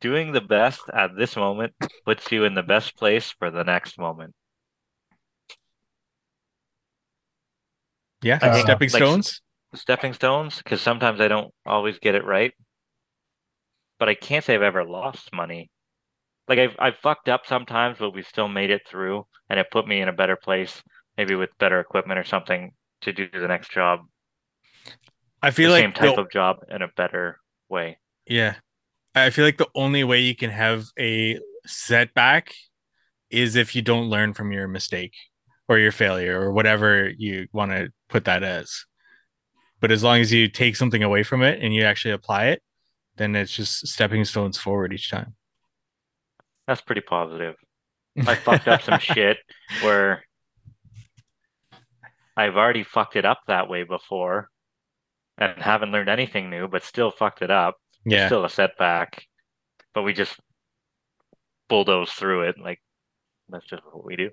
Doing the best at this moment puts you in the best place for the next moment. Yeah, stepping stones. Stepping stones, because sometimes I don't always get it right. But I can't say I've ever lost money. Like I've fucked up sometimes, but we still made it through, and it put me in a better place, maybe with better equipment or something to do the next job. I feel the like same type of job in a better way. Yeah, I feel like the only way you can have a setback is if you don't learn from your mistake or your failure or whatever you want to put that as. But as long as you take something away from it and you actually apply it, then it's just stepping stones forward each time. That's pretty positive. I fucked up some shit where I've already fucked it up that way before and haven't learned anything new, but still fucked it up. Yeah. It's still a setback, but we just bulldoze through it. Like, that's just what we do.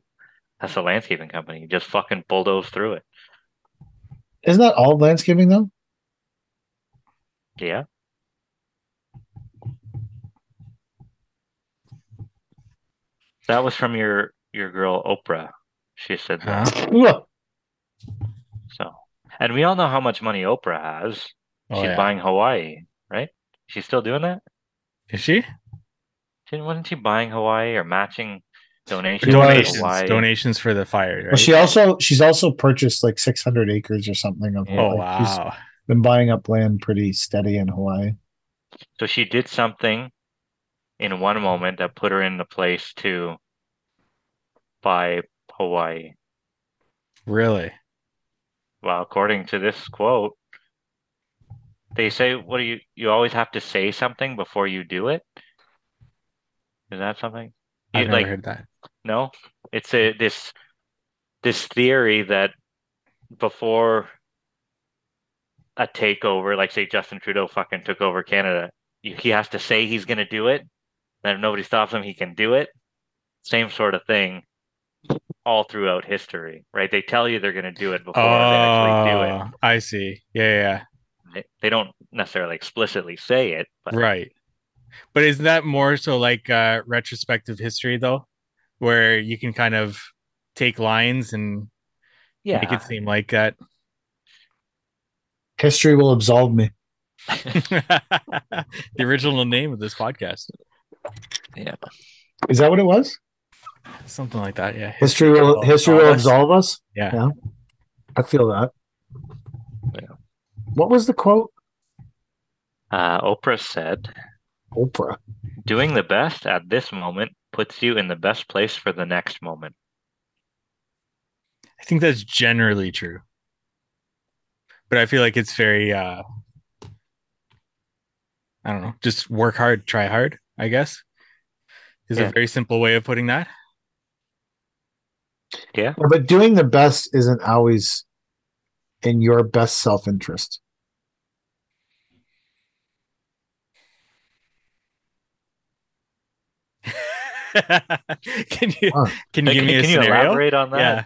That's a landscaping company. You just fucking bulldoze through it. Isn't that all landscaping, though? Yeah. That was from your girl, Oprah. She said that. Huh? So, and we all know how much money Oprah has. She's buying Hawaii, right? She's still doing that? Is she? Wasn't she buying Hawaii or matching donations? Donations for the fire, right? Well, she's also purchased like 600 acres or something of Hawaii. Oh, wow. She's been buying up land pretty steady in Hawaii. So she did something in one moment that put her in the place to buy Hawaii. Really? Well, according to this quote, they say, what do you always have to say something before you do it? Is that something? I've never heard that. No, it's this theory that before a takeover, like say Justin Trudeau fucking took over Canada, he has to say he's going to do it. And if nobody stops him, he can do it. Same sort of thing all throughout history, right? They tell you they're going to do it before they actually do it. I see. Yeah. They don't necessarily explicitly say it. But... Right. But isn't that more so like retrospective history, though? Where you can kind of take lines and make it seem like that. History will absolve me. The original name of this podcast. Yeah, is that what it was? Something like that. Yeah, history will absolve us. Yeah, I feel that. Yeah. What was the quote? Oprah said. Oprah, doing the best at this moment puts you in the best place for the next moment. I think that's generally true, but I feel like it's very. I don't know. Just work hard, try hard, I guess. Is a very simple way of putting that. Yeah. But doing the best isn't always in your best self-interest. Can you elaborate on that? Yeah.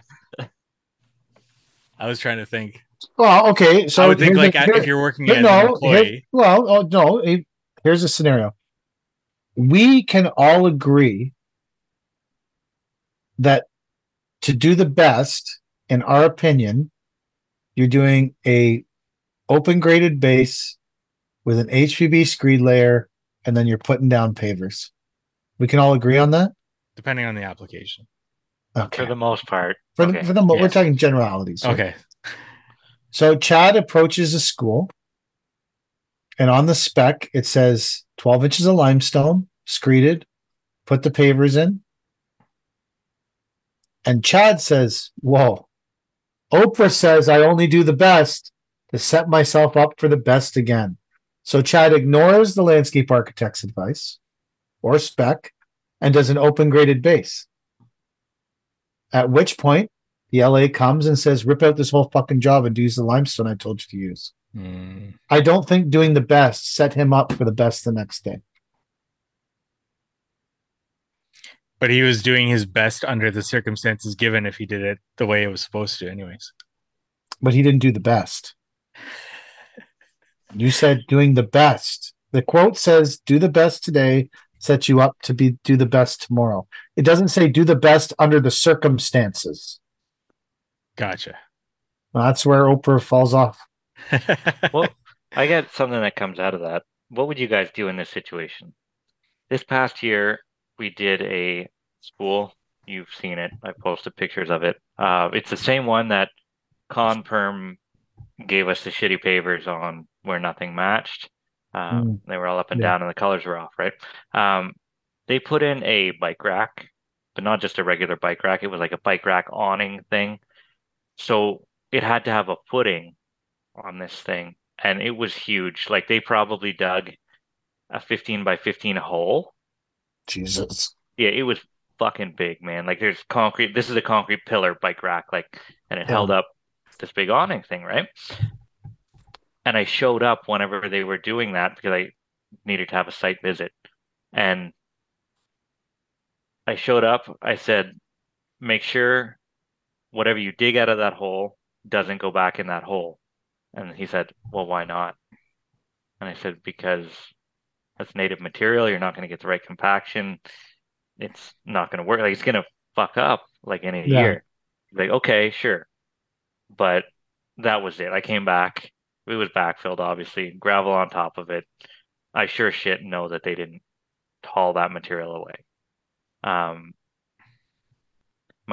I was trying to think. Well, okay. So I would think like if you're working as an employee. Here's a scenario. We can all agree that to do the best, in our opinion, you're doing a open graded base with an HPB screed layer, and then you're putting down pavers. We can all agree on that? Depending on the application. Okay. For the most part. We're talking generalities. Right? Okay. So Chad approaches a school, and on the spec, it says 12 inches of limestone, screeded, put the pavers in. And Chad says, whoa, Oprah says I only do the best to set myself up for the best again. So Chad ignores the landscape architect's advice or spec and does an open graded base. At which point, the LA comes and says, rip out this whole fucking job and use the limestone I told you to use. Mm. I don't think doing the best set him up for the best the next day. But he was doing his best under the circumstances given if he did it the way it was supposed to anyways. But he didn't do the best. You said doing the best The quote says, do the best today, sets you up to do the best tomorrow. It doesn't say do the best under the circumstances. Gotcha. Well, that's where Oprah falls off. Well, I got something that comes out of that. What would you guys do in this situation? This past year, we did a school. You've seen it. I posted pictures of it. It's the same one that Con-Perm gave us the shitty pavers on where nothing matched. They were all up and down and the colors were off, right? They put in a bike rack, but not just a regular bike rack. It was like a bike rack awning thing. So it had to have a footing on this thing. And it was huge. Like they probably dug a 15 by 15 hole. Jesus. Yeah, it was fucking big, man. Like there's concrete. This is a concrete pillar bike rack, like, and it held up this big awning thing, right? And I showed up whenever they were doing that because I needed to have a site visit. And I showed up. I said, make sure whatever you dig out of that hole doesn't go back in that hole. And he said, well, why not? And I said, because that's native material. You're not going to get the right compaction. It's not going to work. Like, it's going to fuck up like in a year. Like, okay, sure. But that was it. I came back. It was backfilled, obviously. Gravel on top of it. I sure shit know that they didn't haul that material away. My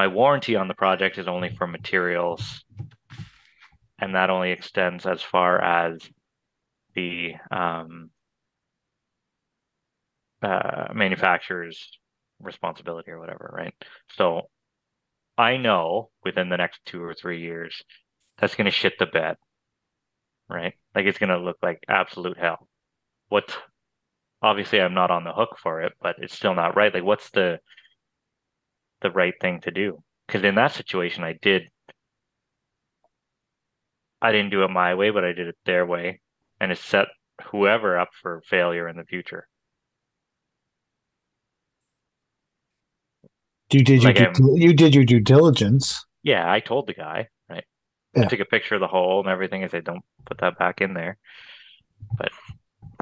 warranty on the project is only for materials. And that only extends as far as the manufacturer's responsibility or whatever, right? So I know within the next 2 or 3 years, that's going to shit the bed. Right? Like it's going to look like absolute hell. What? Obviously, I'm not on the hook for it, but it's still not right. Like, what's the right thing to do? Because in that situation, I didn't do it my way, but I did it their way, and it set whoever up for failure in the future. You did your due diligence. Yeah, I told the guy. Yeah. I took a picture of the hole and everything. I said, don't put that back in there. But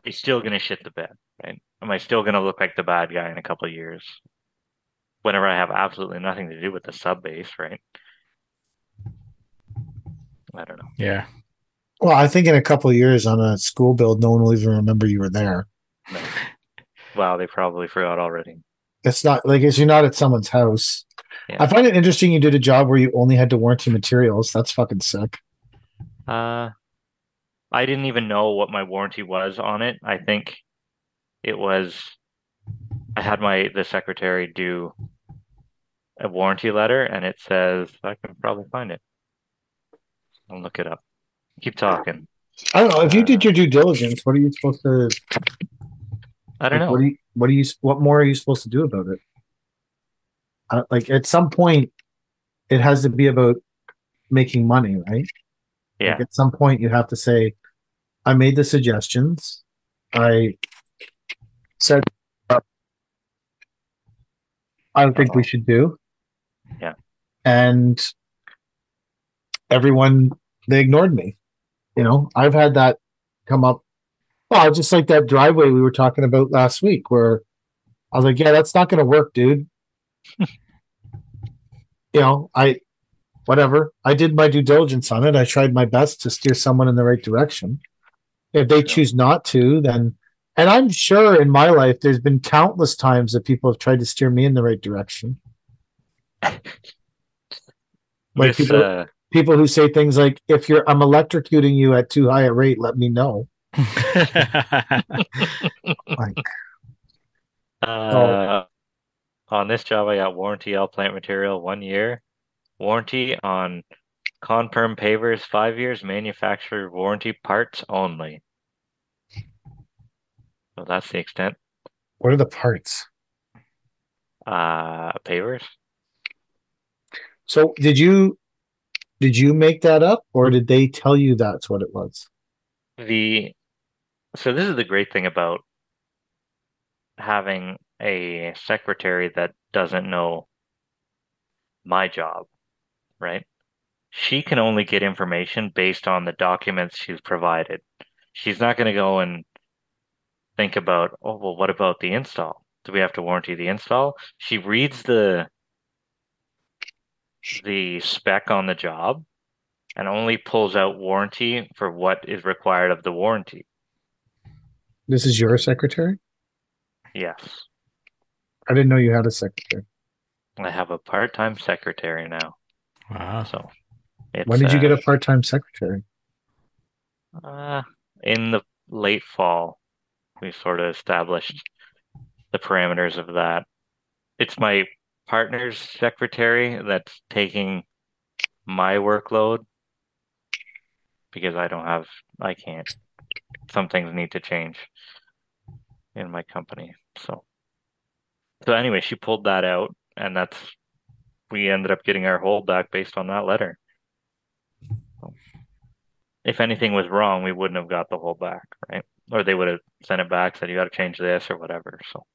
it's still going to shit the bed, right? Am I still going to look like the bad guy in a couple of years? Whenever I have absolutely nothing to do with the sub base, right? I don't know. Yeah. Well, I think in a couple of years on a school build, no one will even remember you were there. No. Wow, they probably forgot already. It's not like you're not at someone's house. Yeah. I find it interesting you did a job where you only had to warranty materials. That's fucking sick. I didn't even know what my warranty was on it. I think it was I had the secretary do a warranty letter, and it says I can probably find it. I'll look it up. Keep talking. I don't know. If you did your due diligence, what are you supposed to? I don't know. What more are you supposed to do about it? Like at some point, it has to be about making money, right? Yeah. Like at some point, you have to say, "I made the suggestions. I said, I don't think we should do." Yeah. And everyone they ignored me. You know, I've had that come up. Well, just like that driveway we were talking about last week, where I was like, "Yeah, that's not going to work, dude." You know, I did my due diligence on it. I tried my best to steer someone in the right direction. If they choose not to, then, and I'm sure in my life there's been countless times that people have tried to steer me in the right direction. Like people who say things like, "If I'm electrocuting you at too high a rate, let me know." On this job, I got warranty all plant material 1 year, warranty on Con-Perm pavers 5 years, manufacturer warranty parts only. So that's the extent. What are the parts? Pavers. So did you make that up, or did they tell you that's what it was? So this is the great thing about having a secretary that doesn't know my job, right? She can only get information based on the documents she's provided. She's not going to go and think about, oh, well, what about the install? Do we have to warranty the install? She reads the spec on the job and only pulls out warranty for what is required of the warranty. This is your secretary? Yes. I didn't know you had a secretary. I have a part-time secretary now. Wow. So when did you get a part-time secretary? In the late fall, we sort of established the parameters of that. It's my partner's secretary that's taking my workload because I can't. Some things need to change in my company. So anyway, she pulled that out, and we ended up getting our hold back based on that letter. If anything was wrong, we wouldn't have got the whole back, right? Or they would have sent it back, said, you got to change this or whatever. So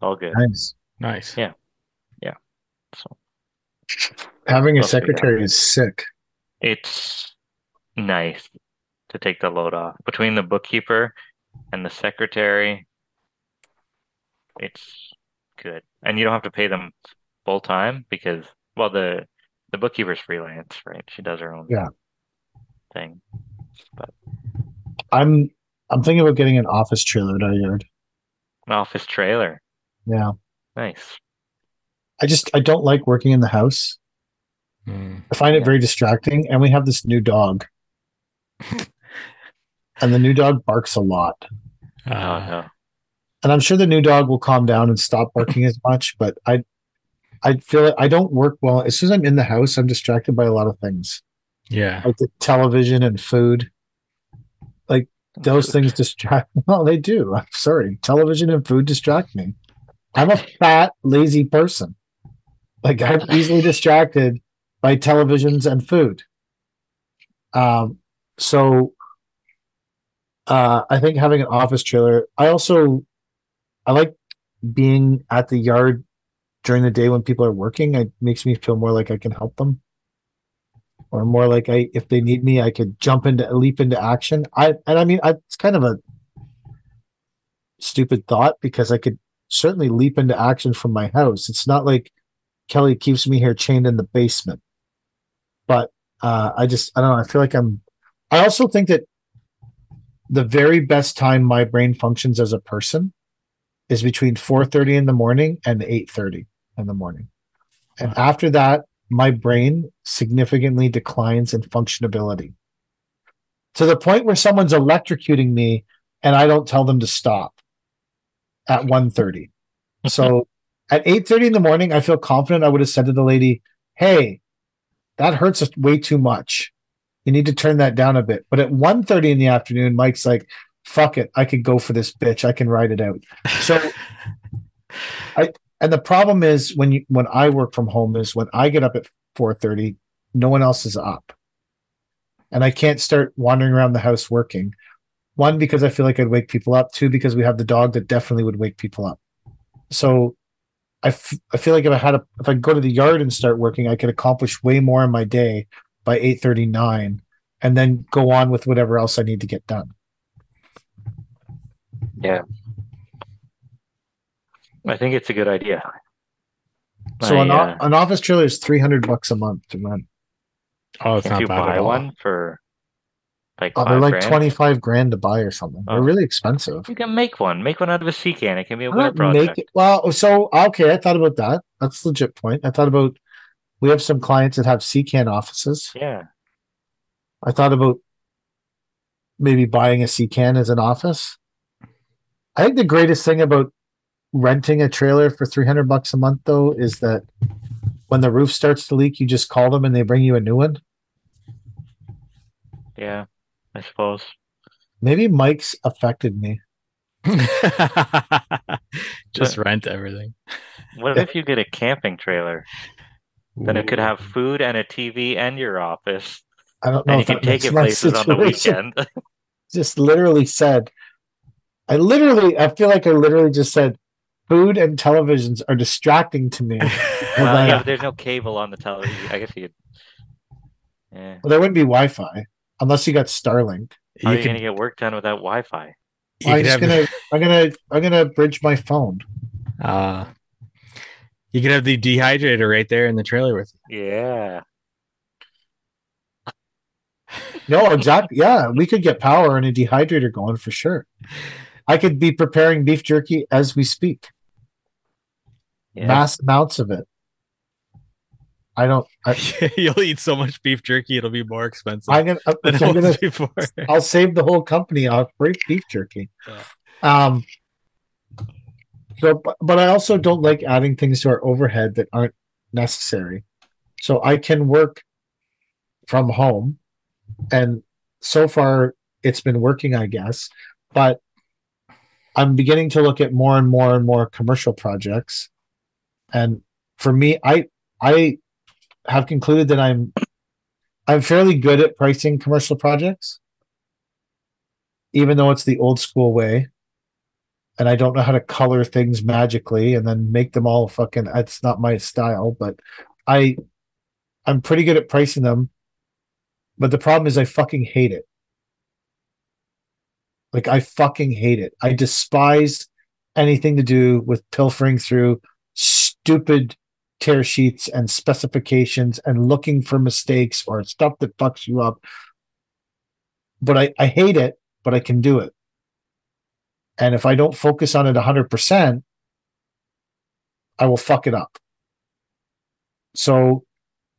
all good. Nice. Yeah. Yeah. So having a secretary is sick. It's nice to take the load off between the bookkeeper and the secretary. It's good. And you don't have to pay them full time because, well, the bookkeeper's freelance, right? She does her own thing. But I'm thinking about getting an office trailer to our yard. An office trailer. Yeah. Nice. I don't like working in the house. I find it very distracting, and we have this new dog. And the new dog barks a lot. No. And I'm sure the new dog will calm down and stop barking as much, but I feel like I don't work well. As soon as I'm in the house, I'm distracted by a lot of things. Yeah. Like the television and food. Like those things distract me. Well, they do. I'm sorry. Television and food distract me. I'm a fat, lazy person. Like I'm easily distracted by televisions and food. So I think having an office trailer, I like being at the yard during the day when people are working. It makes me feel more like I can help them, or more like if they need me, I could leap into action. It's kind of a stupid thought because I could certainly leap into action from my house. It's not like Kelly keeps me here chained in the basement, but I don't know. I feel like I also think that the very best time my brain functions as a person is between 4:30 in the morning and 8:30 in the morning. And after that, my brain significantly declines in functionability to the point where someone's electrocuting me and I don't tell them to stop at 1:30. So at 8:30 in the morning, I feel confident I would have said to the lady, hey, that hurts way too much. You need to turn that down a bit. But at 1:30 in the afternoon, Mike's like, fuck it, I could go for this bitch. I can ride it out. So and the problem is when I work from home is when I get up at 4:30, no one else is up. And I can't start wandering around the house working. One, because I feel like I'd wake people up. Two, because we have the dog that definitely would wake people up. So I feel like if I go to the yard and start working, I could accomplish way more in my day by 8:39 and then go on with whatever else I need to get done. Yeah. I think it's a good idea. So an office trailer is $300 a month to rent. Oh, it's not bad at all. Can you buy one for like $5,000? They're like $25,000 to buy or something. Oh. They're really expensive. You can make one. Make one out of a sea can. It can be a winter project. I thought about that. That's a legit point. I thought about, we have some clients that have sea can offices. Yeah. I thought about maybe buying a sea can as an office. I think the greatest thing about renting a trailer for $300 a month, though, is that when the roof starts to leak, you just call them and they bring you a new one. Yeah, I suppose. Maybe Mike's affected me. Rent everything. What if you get a camping trailer? Then it could have food and a TV and your office. I don't know. And you can take it places on the weekend. Just literally said, I feel like I literally just said, food and televisions are distracting to me. But there's no cable on the television. I guess you could. Yeah. Well, there wouldn't be Wi-Fi unless you got Starlink. How are you going to get work done without Wi-Fi? I'm gonna bridge my phone. You could have the dehydrator right there in the trailer with you. Yeah. No, exactly. Yeah, we could get power and a dehydrator going for sure. I could be preparing beef jerky as we speak. Yeah. Mass amounts of it. You'll eat so much beef jerky, it'll be more expensive. I'll save the whole company off beef jerky. Yeah. But I also don't like adding things to our overhead that aren't necessary. So I can work from home, and so far it's been working, I guess. But I'm beginning to look at more and more and more commercial projects. And for me, I have concluded that I'm fairly good at pricing commercial projects, even though it's the old school way. And I don't know how to color things magically and then make them all fucking, it's not my style, but I'm pretty good at pricing them. But the problem is I fucking hate it. Like, I fucking hate it. I despise anything to do with pilfering through stupid tear sheets and specifications and looking for mistakes or stuff that fucks you up. But I hate it, but I can do it. And if I don't focus on it 100%, I will fuck it up. So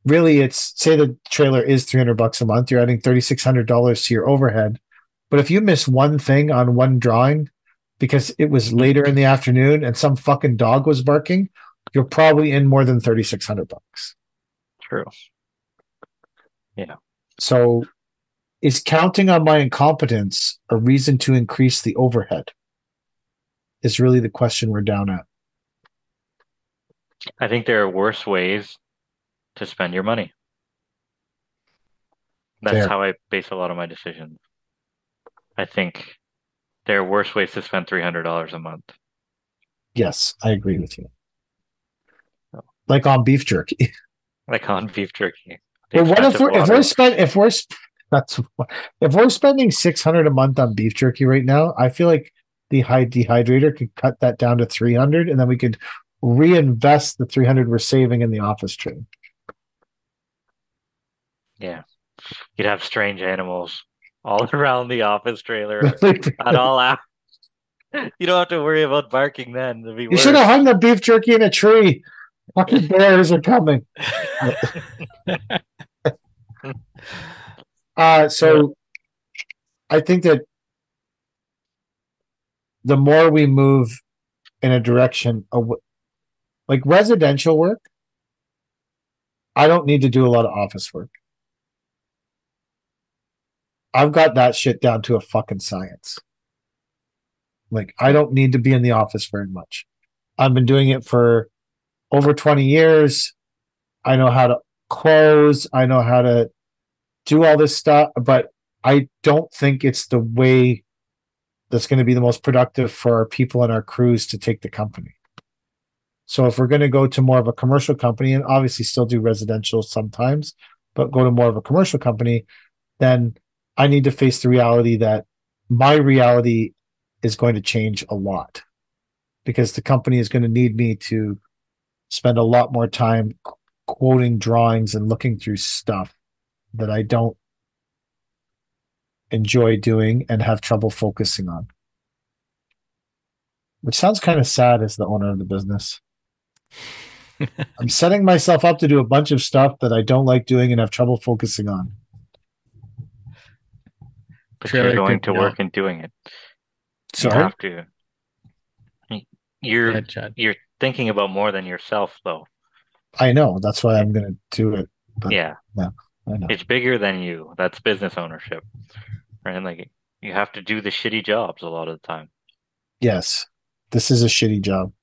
really, it's, say the trailer is $300 a month, you're adding $3,600 to your overhead. But if you miss one thing on one drawing because it was later in the afternoon and some fucking dog was barking, you're probably in more than $3,600. True. Yeah. So is counting on my incompetence a reason to increase the overhead? Is really the question we're down at. I think there are worse ways to spend your money. That's how I base a lot of my decisions. I think there are worse ways to spend $300 a month. Yes, I agree with you. Like on beef jerky. Like on beef jerky. Well, what if we're spending $600 a month on beef jerky right now? I feel like the high dehydrator could cut that down to $300, and then we could reinvest the $300 we're saving in the office tree. Yeah, you'd have strange animals all around the office trailer at all hours. You don't have to worry about barking then. You should have hung the beef jerky in a tree. Fucking bears are coming. So I think that the more we move in a direction of like residential work, I don't need to do a lot of office work. I've got that shit down to a fucking science. Like, I don't need to be in the office very much. I've been doing it for over 20 years. I know how to close. I know how to do all this stuff, but I don't think it's the way that's going to be the most productive for our people and our crews to take the company. So if we're going to go to more of a commercial company, and obviously still do residential sometimes, but go to more of a commercial company, then I need to face the reality that my reality is going to change a lot, because the company is going to need me to spend a lot more time quoting drawings and looking through stuff that I don't enjoy doing and have trouble focusing on. Which sounds kind of sad as the owner of the business. I'm setting myself up to do a bunch of stuff that I don't like doing and have trouble focusing on. But you're going to work and doing it. Sorry? You have to. You're thinking about more than yourself, though. I know. That's why I'm going to do it. But yeah, I know. It's bigger than you. That's business ownership, right? Like, you have to do the shitty jobs a lot of the time. Yes, this is a shitty job.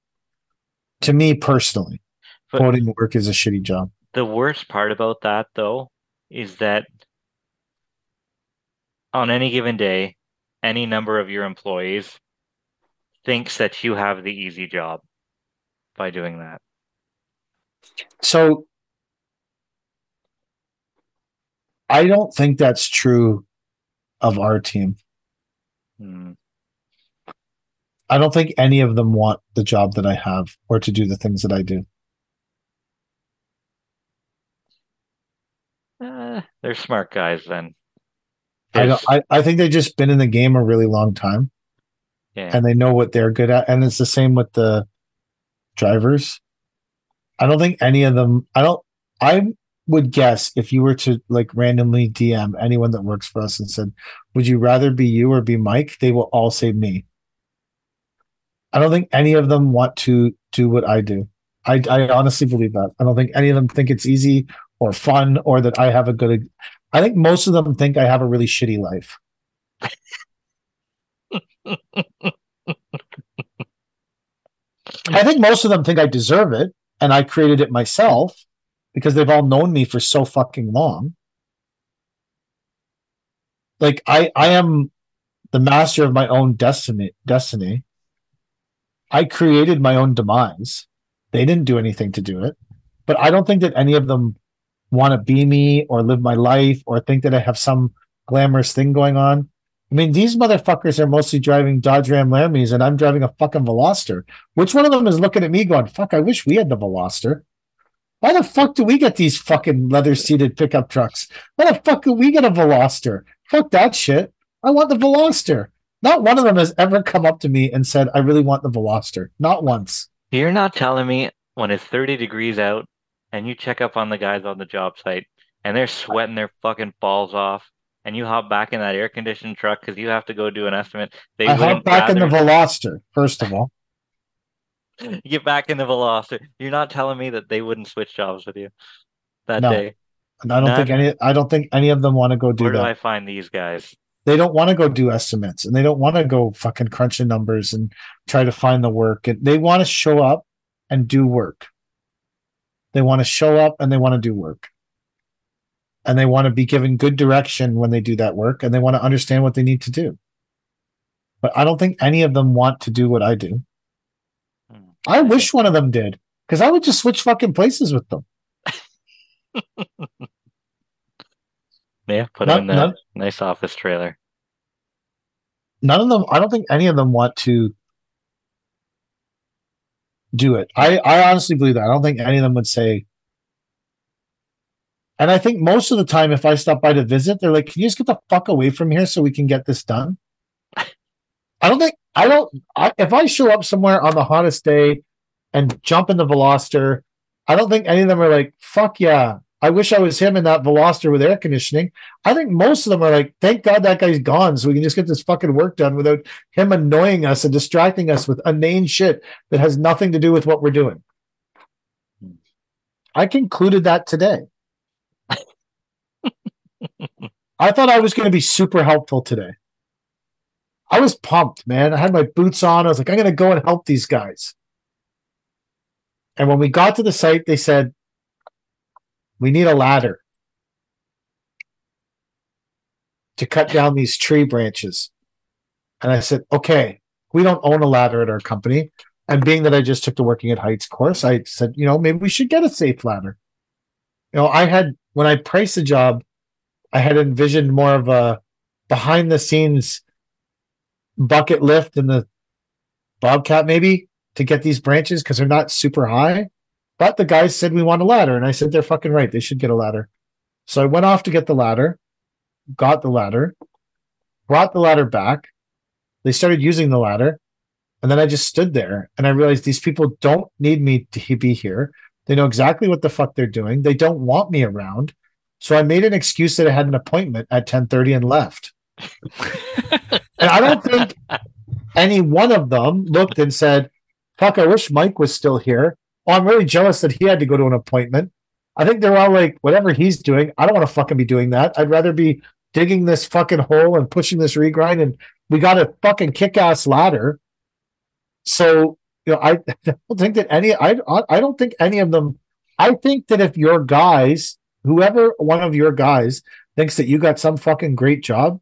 To me personally, quoting work is a shitty job. The worst part about that, though, is that on any given day, any number of your employees thinks that you have the easy job by doing that. So I don't think that's true of our team. I don't think any of them want the job that I have or to do the things that I do. They're smart guys then. I think they've just been in the game a really long time. Yeah. And they know what they're good at. And it's the same with the drivers. I don't think any of them, I would guess if you were to like randomly DM anyone that works for us and said, would you rather be you or be Mike? They will all say me. I don't think any of them want to do what I do. I honestly believe that. I don't think any of them think it's easy or fun or that I have a good, I think most of them think I have a really shitty life. I think most of them think I deserve it and I created it myself because they've all known me for so fucking long. Like I am the master of my own destiny. I created my own demise. They didn't do anything to do it, but I don't think that any of them want to be me or live my life or think that I have some glamorous thing going on. I mean, these motherfuckers are mostly driving Dodge Ram Laramies and I'm driving a fucking Veloster. Which one of them is looking at me going, fuck, I wish we had the Veloster. Why the fuck do we get these fucking leather-seated pickup trucks? Why the fuck do we get a Veloster? Fuck that shit. I want the Veloster. Not one of them has ever come up to me and said, I really want the Veloster. Not once. You're not telling me when it's 30 degrees out and you check up on the guys on the job site and they're sweating their fucking balls off and you hop back in that air-conditioned truck because you have to go do an estimate. I hop back in the Veloster, first of all. You get back in the Veloster. You're not telling me that they wouldn't switch jobs with you that day. I don't think any of them want to go do that. Where do I find these guys? They don't want to go do estimates and they don't want to go fucking crunching numbers and try to find the work. And they want to show up and do work. They want to show up and they want to do work. And they want to be given good direction when they do that work. And they want to understand what they need to do. But I don't think any of them want to do what I do. I wish one of them did because I would just switch fucking places with them. Yeah, put in that nice office trailer. None of them, I don't think any of them want to do it. I honestly believe that. I don't think any of them would say. And I think most of the time, if I stop by to visit, they're like, can you just get the fuck away from here so we can get this done? If I show up somewhere on the hottest day and jump in the Veloster, I don't think any of them are like, fuck yeah. I wish I was him in that Veloster with air conditioning. I think most of them are like, thank God that guy's gone so we can just get this fucking work done without him annoying us and distracting us with inane shit that has nothing to do with what we're doing. I concluded that today. I thought I was going to be super helpful today. I was pumped, man. I had my boots on. I was like, I'm going to go and help these guys. And when we got to the site, they said, we need a ladder to cut down these tree branches. And I said, okay, we don't own a ladder at our company. And being that I just took the Working at Heights course, I said, maybe we should get a safe ladder. When I priced the job, I had envisioned more of a behind the scenes bucket lift in the Bobcat maybe to get these branches because they're not super high. But the guys said, we want a ladder. And I said, they're fucking right. They should get a ladder. So I went off to get the ladder, got the ladder, brought the ladder back. They started using the ladder. And then I just stood there and I realized these people don't need me to be here. They know exactly what the fuck they're doing. They don't want me around. So I made an excuse that I had an appointment at 10:30 and left. And I don't think any one of them looked and said, fuck, I wish Mike was still here. Oh, I'm really jealous that he had to go to an appointment. I think they're all like, whatever he's doing, I don't want to fucking be doing that. I'd rather be digging this fucking hole and pushing this regrind. And we got a fucking kick-ass ladder. So, I don't think any of them. I think that if your guys, whoever one of your guys thinks that you got some fucking great job,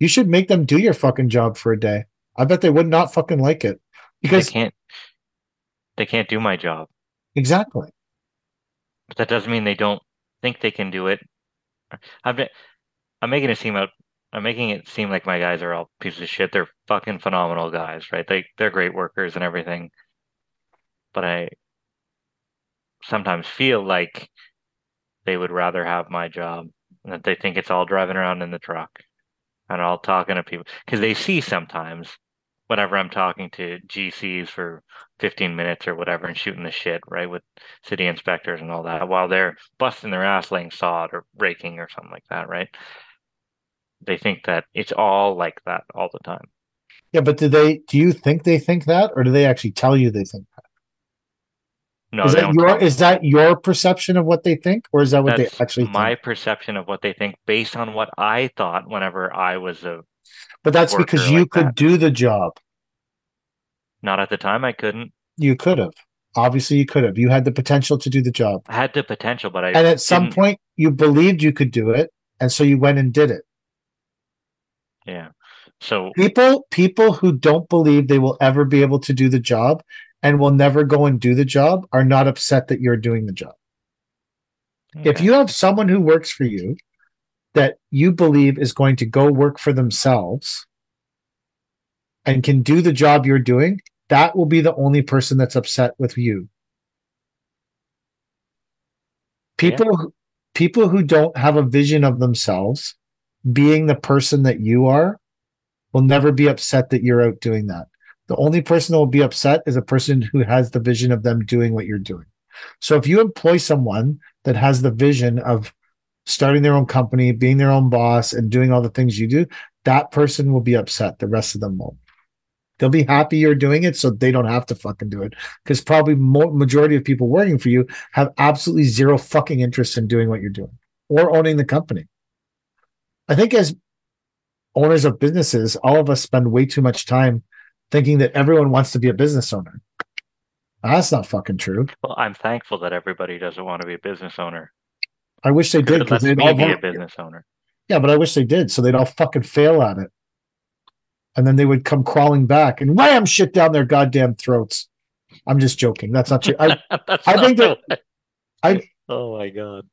you should make them do your fucking job for a day. I bet they would not fucking like it because they can't do my job. Exactly. But that doesn't mean they don't think they can do it. I'm making it seem out I'm making it seem like my guys are all pieces of shit. They're fucking phenomenal guys, right? They're great workers and everything. But I sometimes feel like they would rather have my job, and that they think it's all driving around in the truck and all talking to people. Because they see sometimes whenever I'm talking to GCs for 15 minutes or whatever and shooting the shit, right, with city inspectors and all that, while they're busting their ass laying sod or raking or something like that, right? They think that it's all like that all the time. Yeah, but do you think they think that, or do they actually tell you they think that? No, is that your perception of what they think, or is that what they actually think? My perception of what they think based on what I thought whenever I was a But that's because you could do the job. Not at the time, I couldn't. You could have. Obviously, you could have. You had the potential to do the job. I had the potential, but I And at some point, you believed you could do it, and so you went and did it. Yeah. So people who don't believe they will ever be able to do the job and will never go and do the job are not upset that you're doing the job. Okay. If you have someone who works for you that you believe is going to go work for themselves and can do the job you're doing, that will be the only person that's upset with you. People who don't have a vision of themselves being the person that you are will never be upset that you're out doing that. The only person that will be upset is a person who has the vision of them doing what you're doing. So if you employ someone that has the vision of starting their own company, being their own boss, and doing all the things you do, that person will be upset. The rest of them won't. They'll be happy you're doing it, so they don't have to fucking do it. Because probably majority of people working for you have absolutely zero fucking interest in doing what you're doing or owning the company. I think as owners of businesses, all of us spend way too much time thinking that everyone wants to be a business owner. Now, that's not fucking true. Well, I'm thankful that everybody doesn't want to be a business owner. I wish they did, because they'd all be a business owner. Yeah, but I wish they did, so they'd all fucking fail at it. And then they would come crawling back and wham shit down their goddamn throats. I'm just joking. That's not true. Oh my God.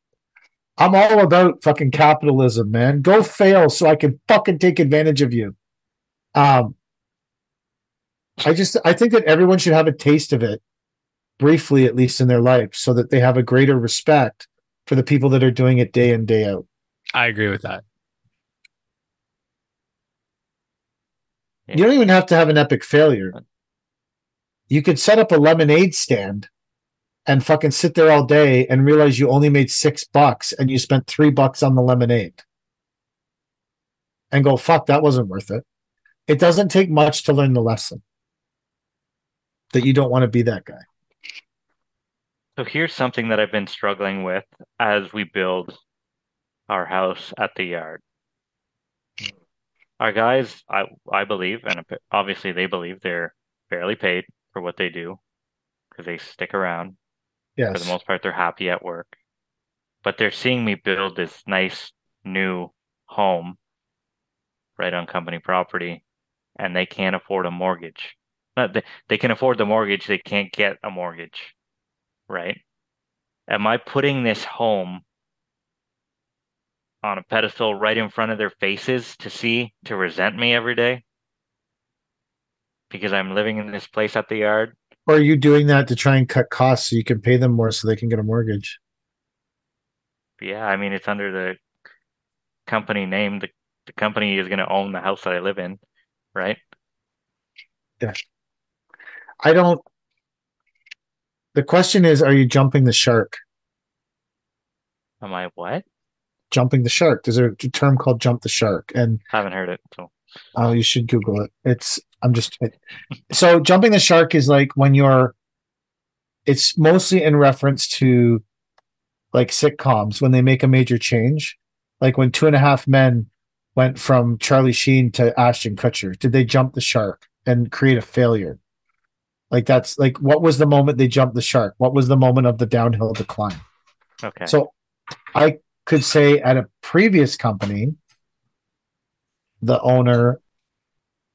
I'm all about fucking capitalism, man. Go fail so I can fucking take advantage of you. I think that everyone should have a taste of it, briefly at least in their life, so that they have a greater respect for the people that are doing it day in, day out. I agree with that. Yeah. You don't even have to have an epic failure. You could set up a lemonade stand and fucking sit there all day and realize you only made $6 and you spent $3 on the lemonade and go, fuck, that wasn't worth it. It doesn't take much to learn the lesson that you don't want to be that guy. So here's something that I've been struggling with as we build our house at the yard. Our guys, I believe, and obviously they believe, they're fairly paid for what they do, because they stick around. Yes. For the most part, they're happy at work. But they're seeing me build this nice new home right on company property, and they can't afford a mortgage. They can afford the mortgage, they can't get a mortgage, right? Am I putting this home on a pedestal right in front of their faces to resent me every day? Because I'm living in this place at the yard? Or are you doing that to try and cut costs so you can pay them more so they can get a mortgage? Yeah, I mean, it's under the company name. The company is going to own the house that I live in, right? Yeah. The question is, are you jumping the shark? Am I what? Jumping the shark. There's a term called jump the shark. And I haven't heard it. So. Oh, you should Google it. So jumping the shark is like when it's mostly in reference to like sitcoms when they make a major change. Like when Two and a Half Men went from Charlie Sheen to Ashton Kutcher. Did they jump the shark and create a failure? Like that's like, what was the moment they jumped the shark? What was the moment of the downhill decline? Okay. So I could say at a previous company, the owner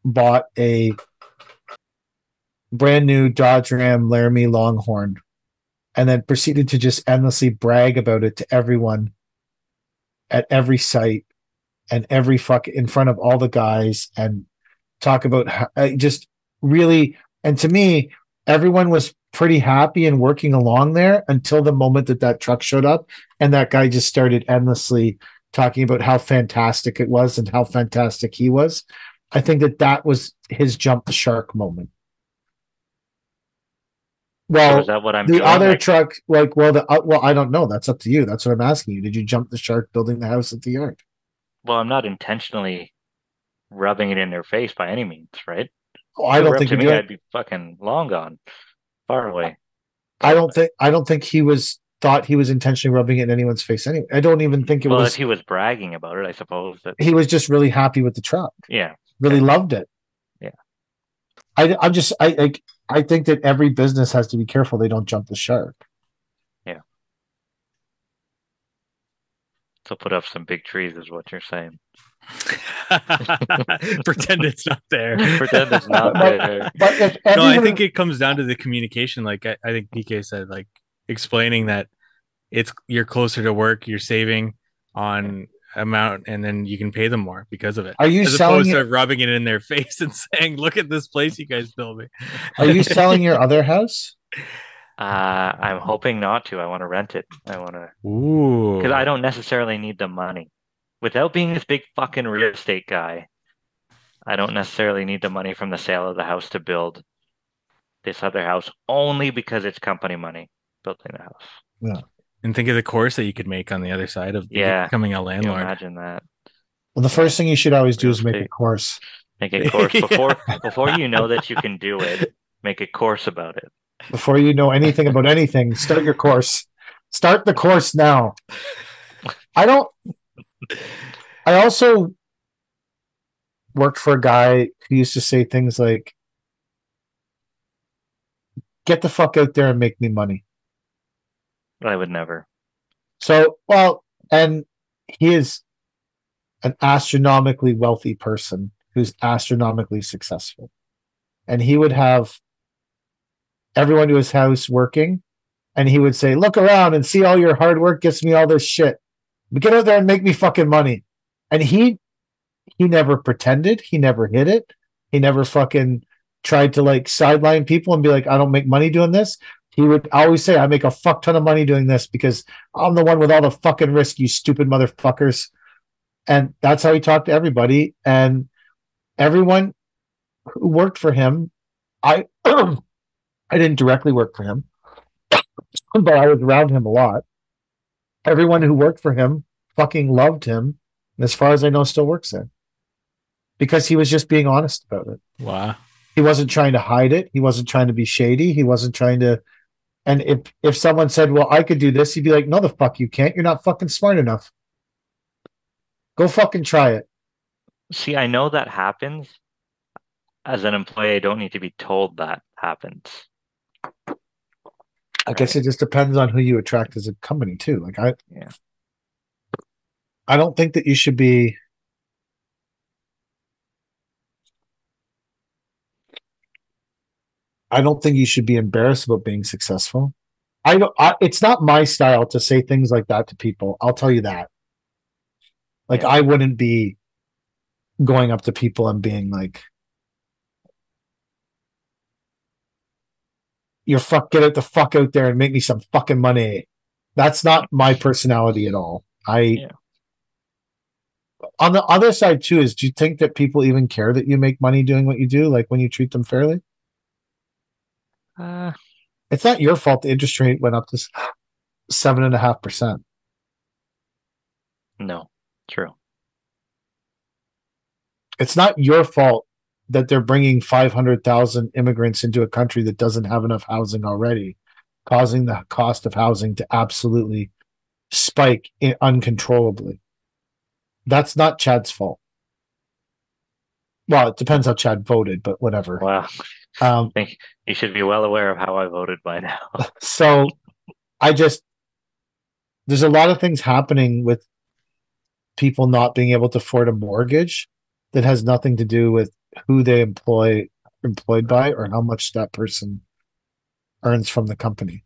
bought a brand new Dodge Ram Laramie Longhorn and then proceeded to just endlessly brag about it to everyone at every site, and every fuck in front of all the guys and talk about how, just really. And to me, everyone was pretty happy and working along there until the moment that that truck showed up, and that guy just started endlessly talking about how fantastic it was and how fantastic he was. I think that that was his jump the shark moment. Well, so is that what I'm doing? Other truck, like, well, I don't know. That's up to you. That's what I'm asking you. Did you jump the shark building the house at the yard? Well, I'm not intentionally rubbing it in their face by any means, right? Oh, I don't think I'd be fucking long gone, far away. I don't think he was thought he was intentionally rubbing it in anyone's face. Anyway, I don't even think it was. Well, if he was bragging about it, I suppose that he was just really happy with the truck. Yeah, really loved it. Yeah, I think that every business has to be careful they don't jump the shark. Yeah. So put up some big trees is what you're saying. Pretend it's not there. Pretend it's not there. But I think it comes down to the communication. Like I think PK said, like explaining that you're closer to work, you're saving on amount, and then you can pay them more because of it. Are you as opposed to rubbing it in their face and saying, "Look at this place you guys built me." Are you selling your other house? I'm hoping not to. I want to rent it. Because I don't necessarily need the money. Without being this big fucking real estate guy, I don't necessarily need the money from the sale of the house to build this other house, only because it's company money building the house. Yeah. And think of the course that you could make on the other side of becoming a landlord. Imagine that. Well, the first thing you should always do is make a course. Make a course. Before you know that you can do it, make a course about it. Before you know anything about anything, start your course. Start the course now. I also worked for a guy who used to say things like, "Get the fuck out there and make me money." I would never. So, well, and he is an astronomically wealthy person who's astronomically successful. And he would have everyone to his house working, and he would say, "Look around and see all your hard work gets me all this shit. But get out there and make me fucking money." And he never pretended. He never hid it. He never fucking tried to like sideline people and be like, "I don't make money doing this." He would always say, "I make a fuck ton of money doing this because I'm the one with all the fucking risk, you stupid motherfuckers." And that's how he talked to everybody. And everyone who worked for him, I didn't directly work for him, but I was around him a lot. Everyone who worked for him fucking loved him. And as far as I know, still works there. Because he was just being honest about it. Wow. He wasn't trying to hide it. He wasn't trying to be shady. He wasn't trying to... And if someone said, "Well, I could do this," he'd be like, "No, the fuck you can't. You're not fucking smart enough. Go fucking try it." See, I know that happens. As an employee, I don't need to be told that happens. I guess it just depends on who you attract as a company too. Like I don't think that you should be... I don't think you should be embarrassed about being successful. It's not my style to say things like that to people. I'll tell you that. Like, I wouldn't be going up to people and being like, get the fuck out there and make me some fucking money. That's not my personality at all. On the other side too, is do you think that people even care that you make money doing what you do? Like when you treat them fairly? It's not your fault the interest rate went up to 7.5%. No, true. It's not your fault that they're bringing 500,000 immigrants into a country that doesn't have enough housing already, causing the cost of housing to absolutely spike uncontrollably. That's not Chad's fault. Well, it depends how Chad voted, but whatever. Wow. I think you should be well aware of how I voted by now. So there's a lot of things happening with people not being able to afford a mortgage that has nothing to do with who they employed by or how much that person earns from the company.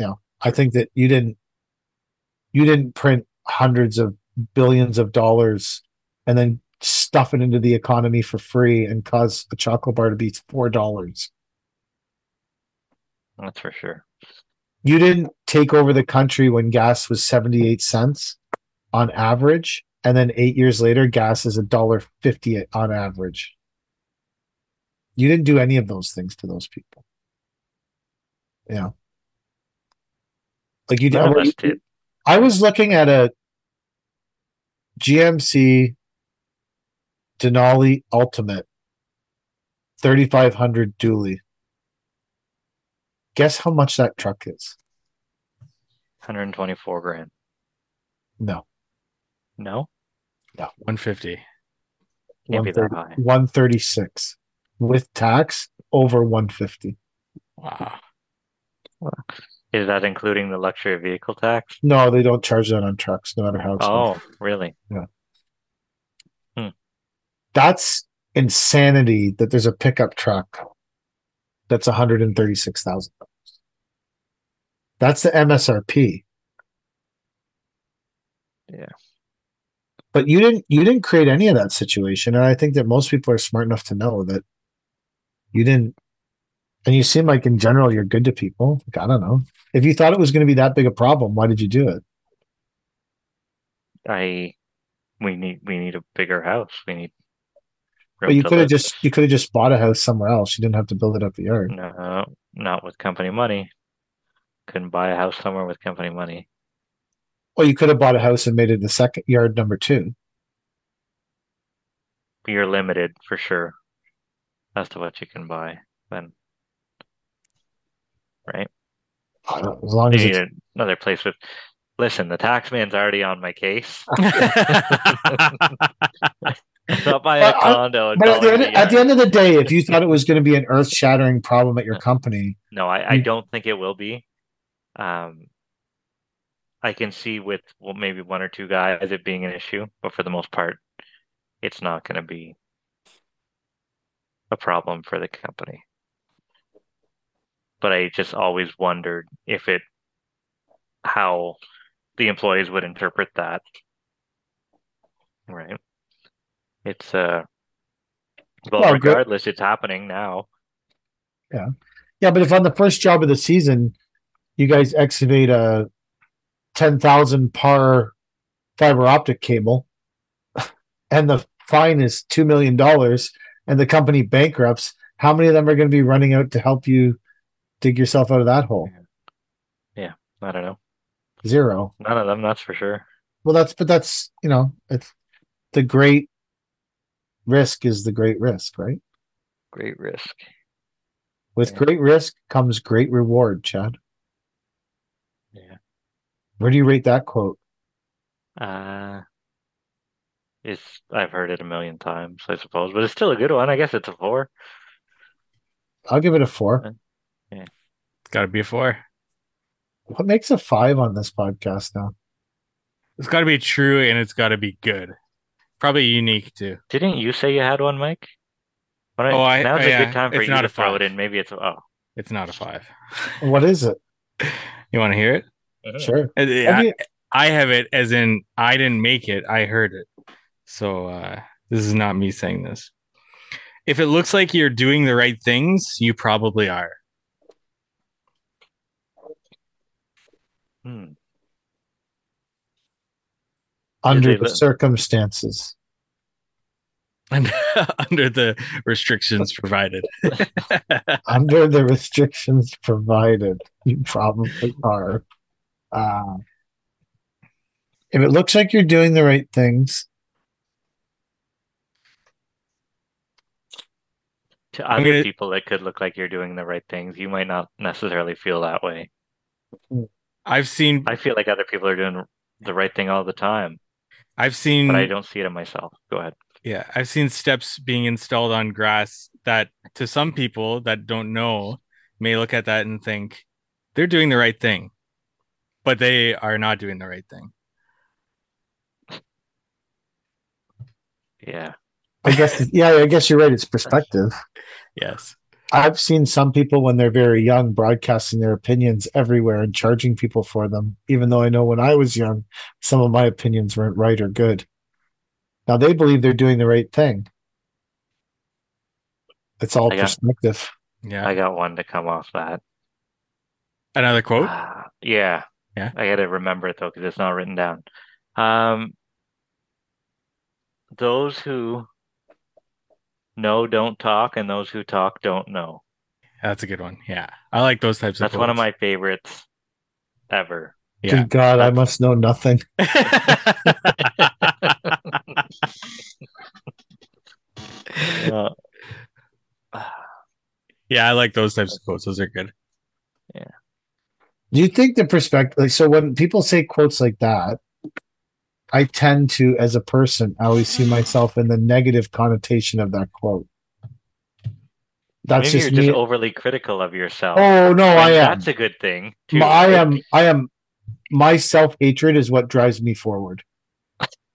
Yeah. I think that you didn't print hundreds of billions of dollars and then stuff it into the economy for free and cause a chocolate bar to be $4. That's for sure. You didn't take over the country when gas was 78 cents on average, and then 8 years later, gas is $1.50 on average. You didn't do any of those things to those people. Yeah. Like you did. No, I was looking at a GMC Denali Ultimate 3500 dually. Guess how much that truck is? 124 grand. No. No? No. 150. Can't be that high. 136. With tax, over 150. Wow. Is that including the luxury vehicle tax? No, they don't charge that on trucks, no matter how expensive. Oh, really? Yeah. Hmm. That's insanity that there's a pickup truck that's $136,000. That's the MSRP. Yeah. But you didn't create any of that situation. And I think that most people are smart enough to know that you didn't. And you seem like in general you're good to people. Like, I don't know. If you thought it was going to be that big a problem, why did you do it? We need a bigger house. We need. But you could have just bought a house somewhere else. You didn't have to build it up the yard. No, not with company money. Couldn't buy a house somewhere with company money. Well, you could have bought a house and made it the second yard number 2. You're limited for sure as to what you can buy then, right? As long as you need another place with. Listen, the tax man's already on my case. Not by a condo. But at the end of the day, if you thought it was going to be an earth-shattering problem at your company, no, I don't think it will be. I can see with maybe one or two guys it being an issue, but for the most part, it's not going to be a problem for the company. But I just always wondered how the employees would interpret that, right? It's well, regardless, good. It's happening now. Yeah. Yeah, but if on the first job of the season you guys excavate a 10,000 par fiber optic cable and the fine is $2 million and the company bankrupts, how many of them are going to be running out to help you dig yourself out of that hole? Yeah, I don't know. Zero. None of them, that's for sure. Well, that's you know, it's the great risk is the great risk, right? Great risk. With great risk comes great reward, Chad. Yeah. Where do you rate that quote? I've heard it a million times, I suppose, but it's still a good one. I guess it's a 4. I'll give it a 4. Yeah. It's got to be a 4. What makes a 5 on this podcast now? It's got to be true and it's got to be good. Probably unique too. Didn't you say you had one, Mike? Now's a good time for you to throw it in. Maybe it's it's not a 5. What is it? You want to hear it? Sure. I have it as in I didn't make it. I heard it. So this is not me saying this. If it looks like you're doing the right things, you probably are. Hmm. Under the circumstances. Under the restrictions provided. Under the restrictions provided. You probably are. If it looks like you're doing the right things. To other people, it could look like you're doing the right things. You might not necessarily feel that way. I feel like other people are doing the right thing all the time. But I don't see it in myself. Go ahead. Yeah, I've seen steps being installed on grass that to some people that don't know may look at that and think they're doing the right thing, but they are not doing the right thing. Yeah. I guess you're right. It's perspective. Yes. I've seen some people when they're very young broadcasting their opinions everywhere and charging people for them, even though I know when I was young, some of my opinions weren't right or good. Now they believe they're doing the right thing. It's all perspective. Yeah, I got one to come off that. Another quote? Yeah. I got to remember it, though, because it's not written down. Those who know don't talk, and those who talk don't know. That's a good one. Yeah. I like those types of quotes. That's one of my favorites ever. Yeah. Dear God, I must know nothing. Yeah, I like those types of quotes. Those are good. Yeah. Do you think the perspective, like, so when people say quotes like that, I tend to, as a person, I always see myself in the negative connotation of that quote. That's maybe just you're just overly critical of yourself. Oh no, I am. That's a good thing. I am. My self-hatred is what drives me forward.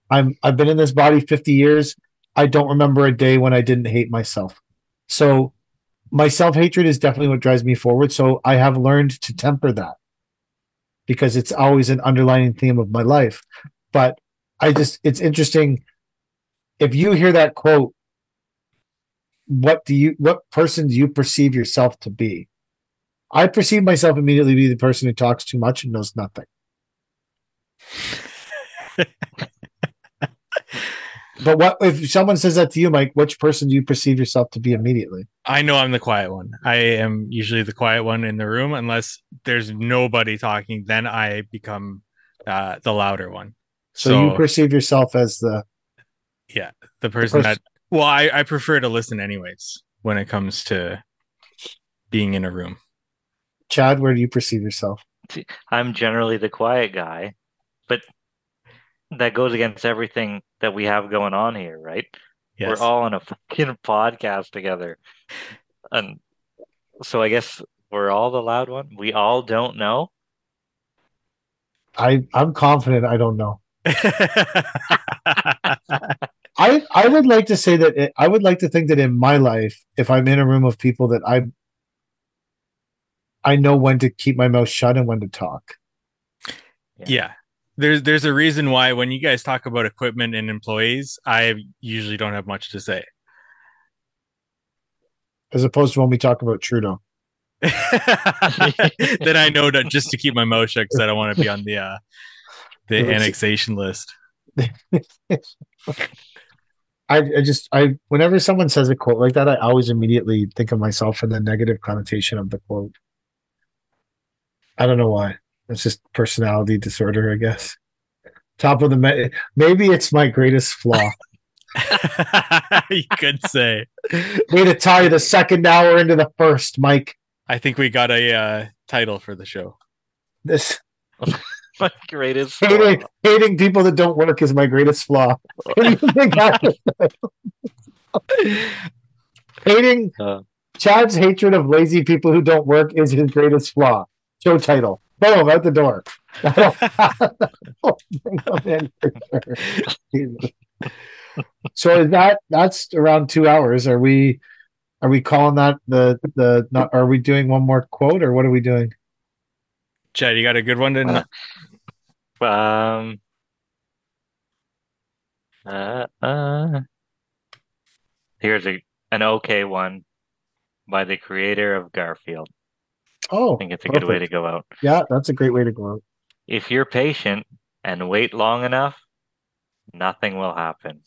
I've been in this body 50 years. I don't remember a day when I didn't hate myself. So my self-hatred is definitely what drives me forward. So I have learned to temper that because it's always an underlying theme of my life. But it's interesting. If you hear that quote, what person do you perceive yourself to be? I perceive myself immediately to be the person who talks too much and knows nothing. But what if someone says that to you, Mike? Which person do you perceive yourself to be immediately? I know I'm the quiet one. I am usually the quiet one in the room, unless there's nobody talking. Then I become the louder one. So you perceive yourself as the person that. Well, I prefer to listen anyways when it comes to being in a room. Chad, where do you perceive yourself? I'm generally the quiet guy, but that goes against everything that we have going on here, right? Yes. We're all on a fucking podcast together. And so I guess we're all the loud one. We all don't know. I'm confident I don't know. I would like to say that I would like to think that in my life, if I'm in a room of people, that I know when to keep my mouth shut and when to talk. Yeah. There's a reason why when you guys talk about equipment and employees, I usually don't have much to say. As opposed to when we talk about Trudeau. Then I know that just to keep my mouth shut because I don't want to be on the annexation list. I whenever someone says a quote like that, I always immediately think of myself in the negative connotation of the quote. I don't know why. It's just personality disorder, I guess. Maybe it's my greatest flaw. You could say. Way to tie the second hour into the first, Mike. I think we got a title for the show. This my greatest flaw. Hating people that don't work is my greatest flaw. What do you think hating Chad's hatred of lazy people who don't work is his greatest flaw. Show title. Boom, out the door. So is that's around 2 hours. Are we calling that are we doing one more quote or what are we doing? Chad, you got a good one to here's an okay one by the creator of Garfield. Oh, I think it's a good way to go out. Yeah, that's a great way to go out. If you're patient and wait long enough, nothing will happen.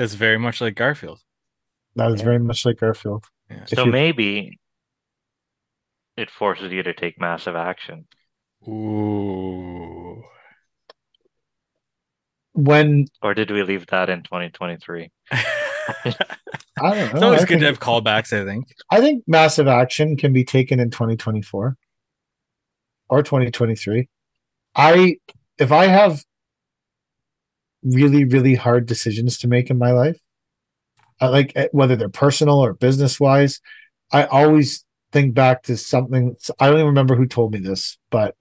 It's very much like Garfield. That is very much like Garfield. Yeah. So maybe it forces you to take massive action. Ooh. Or did we leave that in 2023? I don't know. It's always good to have callbacks, I think. I think massive action can be taken in 2024 or 2023. If I have really, really hard decisions to make in my life, I like whether they're personal or business-wise, I always think back to something. I don't even remember who told me this, but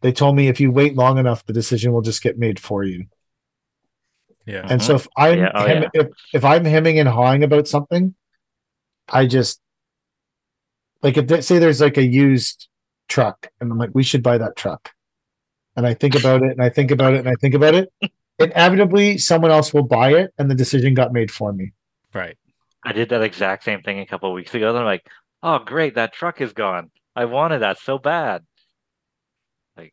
they told me if you wait long enough, the decision will just get made for you. Yeah. And so if I'm hemming and hawing about something, I just like if they, say there's like a used truck and I'm like, we should buy that truck. And I think about it and I think about it and I think about it. Inevitably someone else will buy it and the decision got made for me. Right. I did that exact same thing a couple of weeks ago. And I'm like, oh great, that truck is gone. I wanted that so bad. Like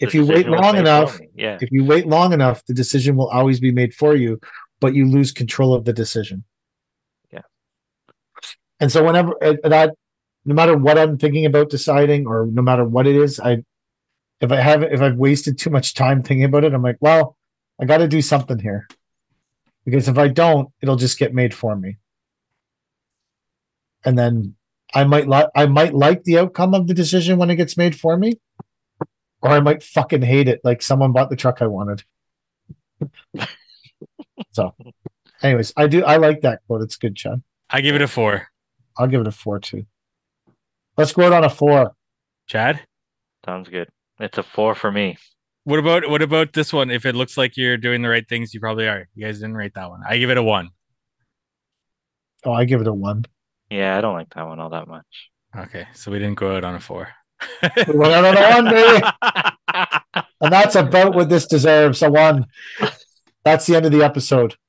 if you wait long enough, the decision will always be made for you, but you lose control of the decision. Yeah. And so whenever that, no matter what I'm thinking about deciding or no matter what it is, If I've wasted too much time thinking about it, I'm like, well, I got to do something here, because if I don't, it'll just get made for me, and then I might like the outcome of the decision when it gets made for me, or I might fucking hate it, like someone bought the truck I wanted. So, anyways, I like that quote. It's good, Chad. I give it a 4. I'll give it a 4 too. Let's go out on a 4. Chad, sounds good. It's a 4 for me. What about this one? If it looks like you're doing the right things, you probably are. You guys didn't rate that one. I give it a 1. Oh, I give it a 1. Yeah, I don't like that one all that much. Okay, so we didn't go out on a 4. We went out on a 1, baby. And that's about what this deserves, a 1. That's the end of the episode.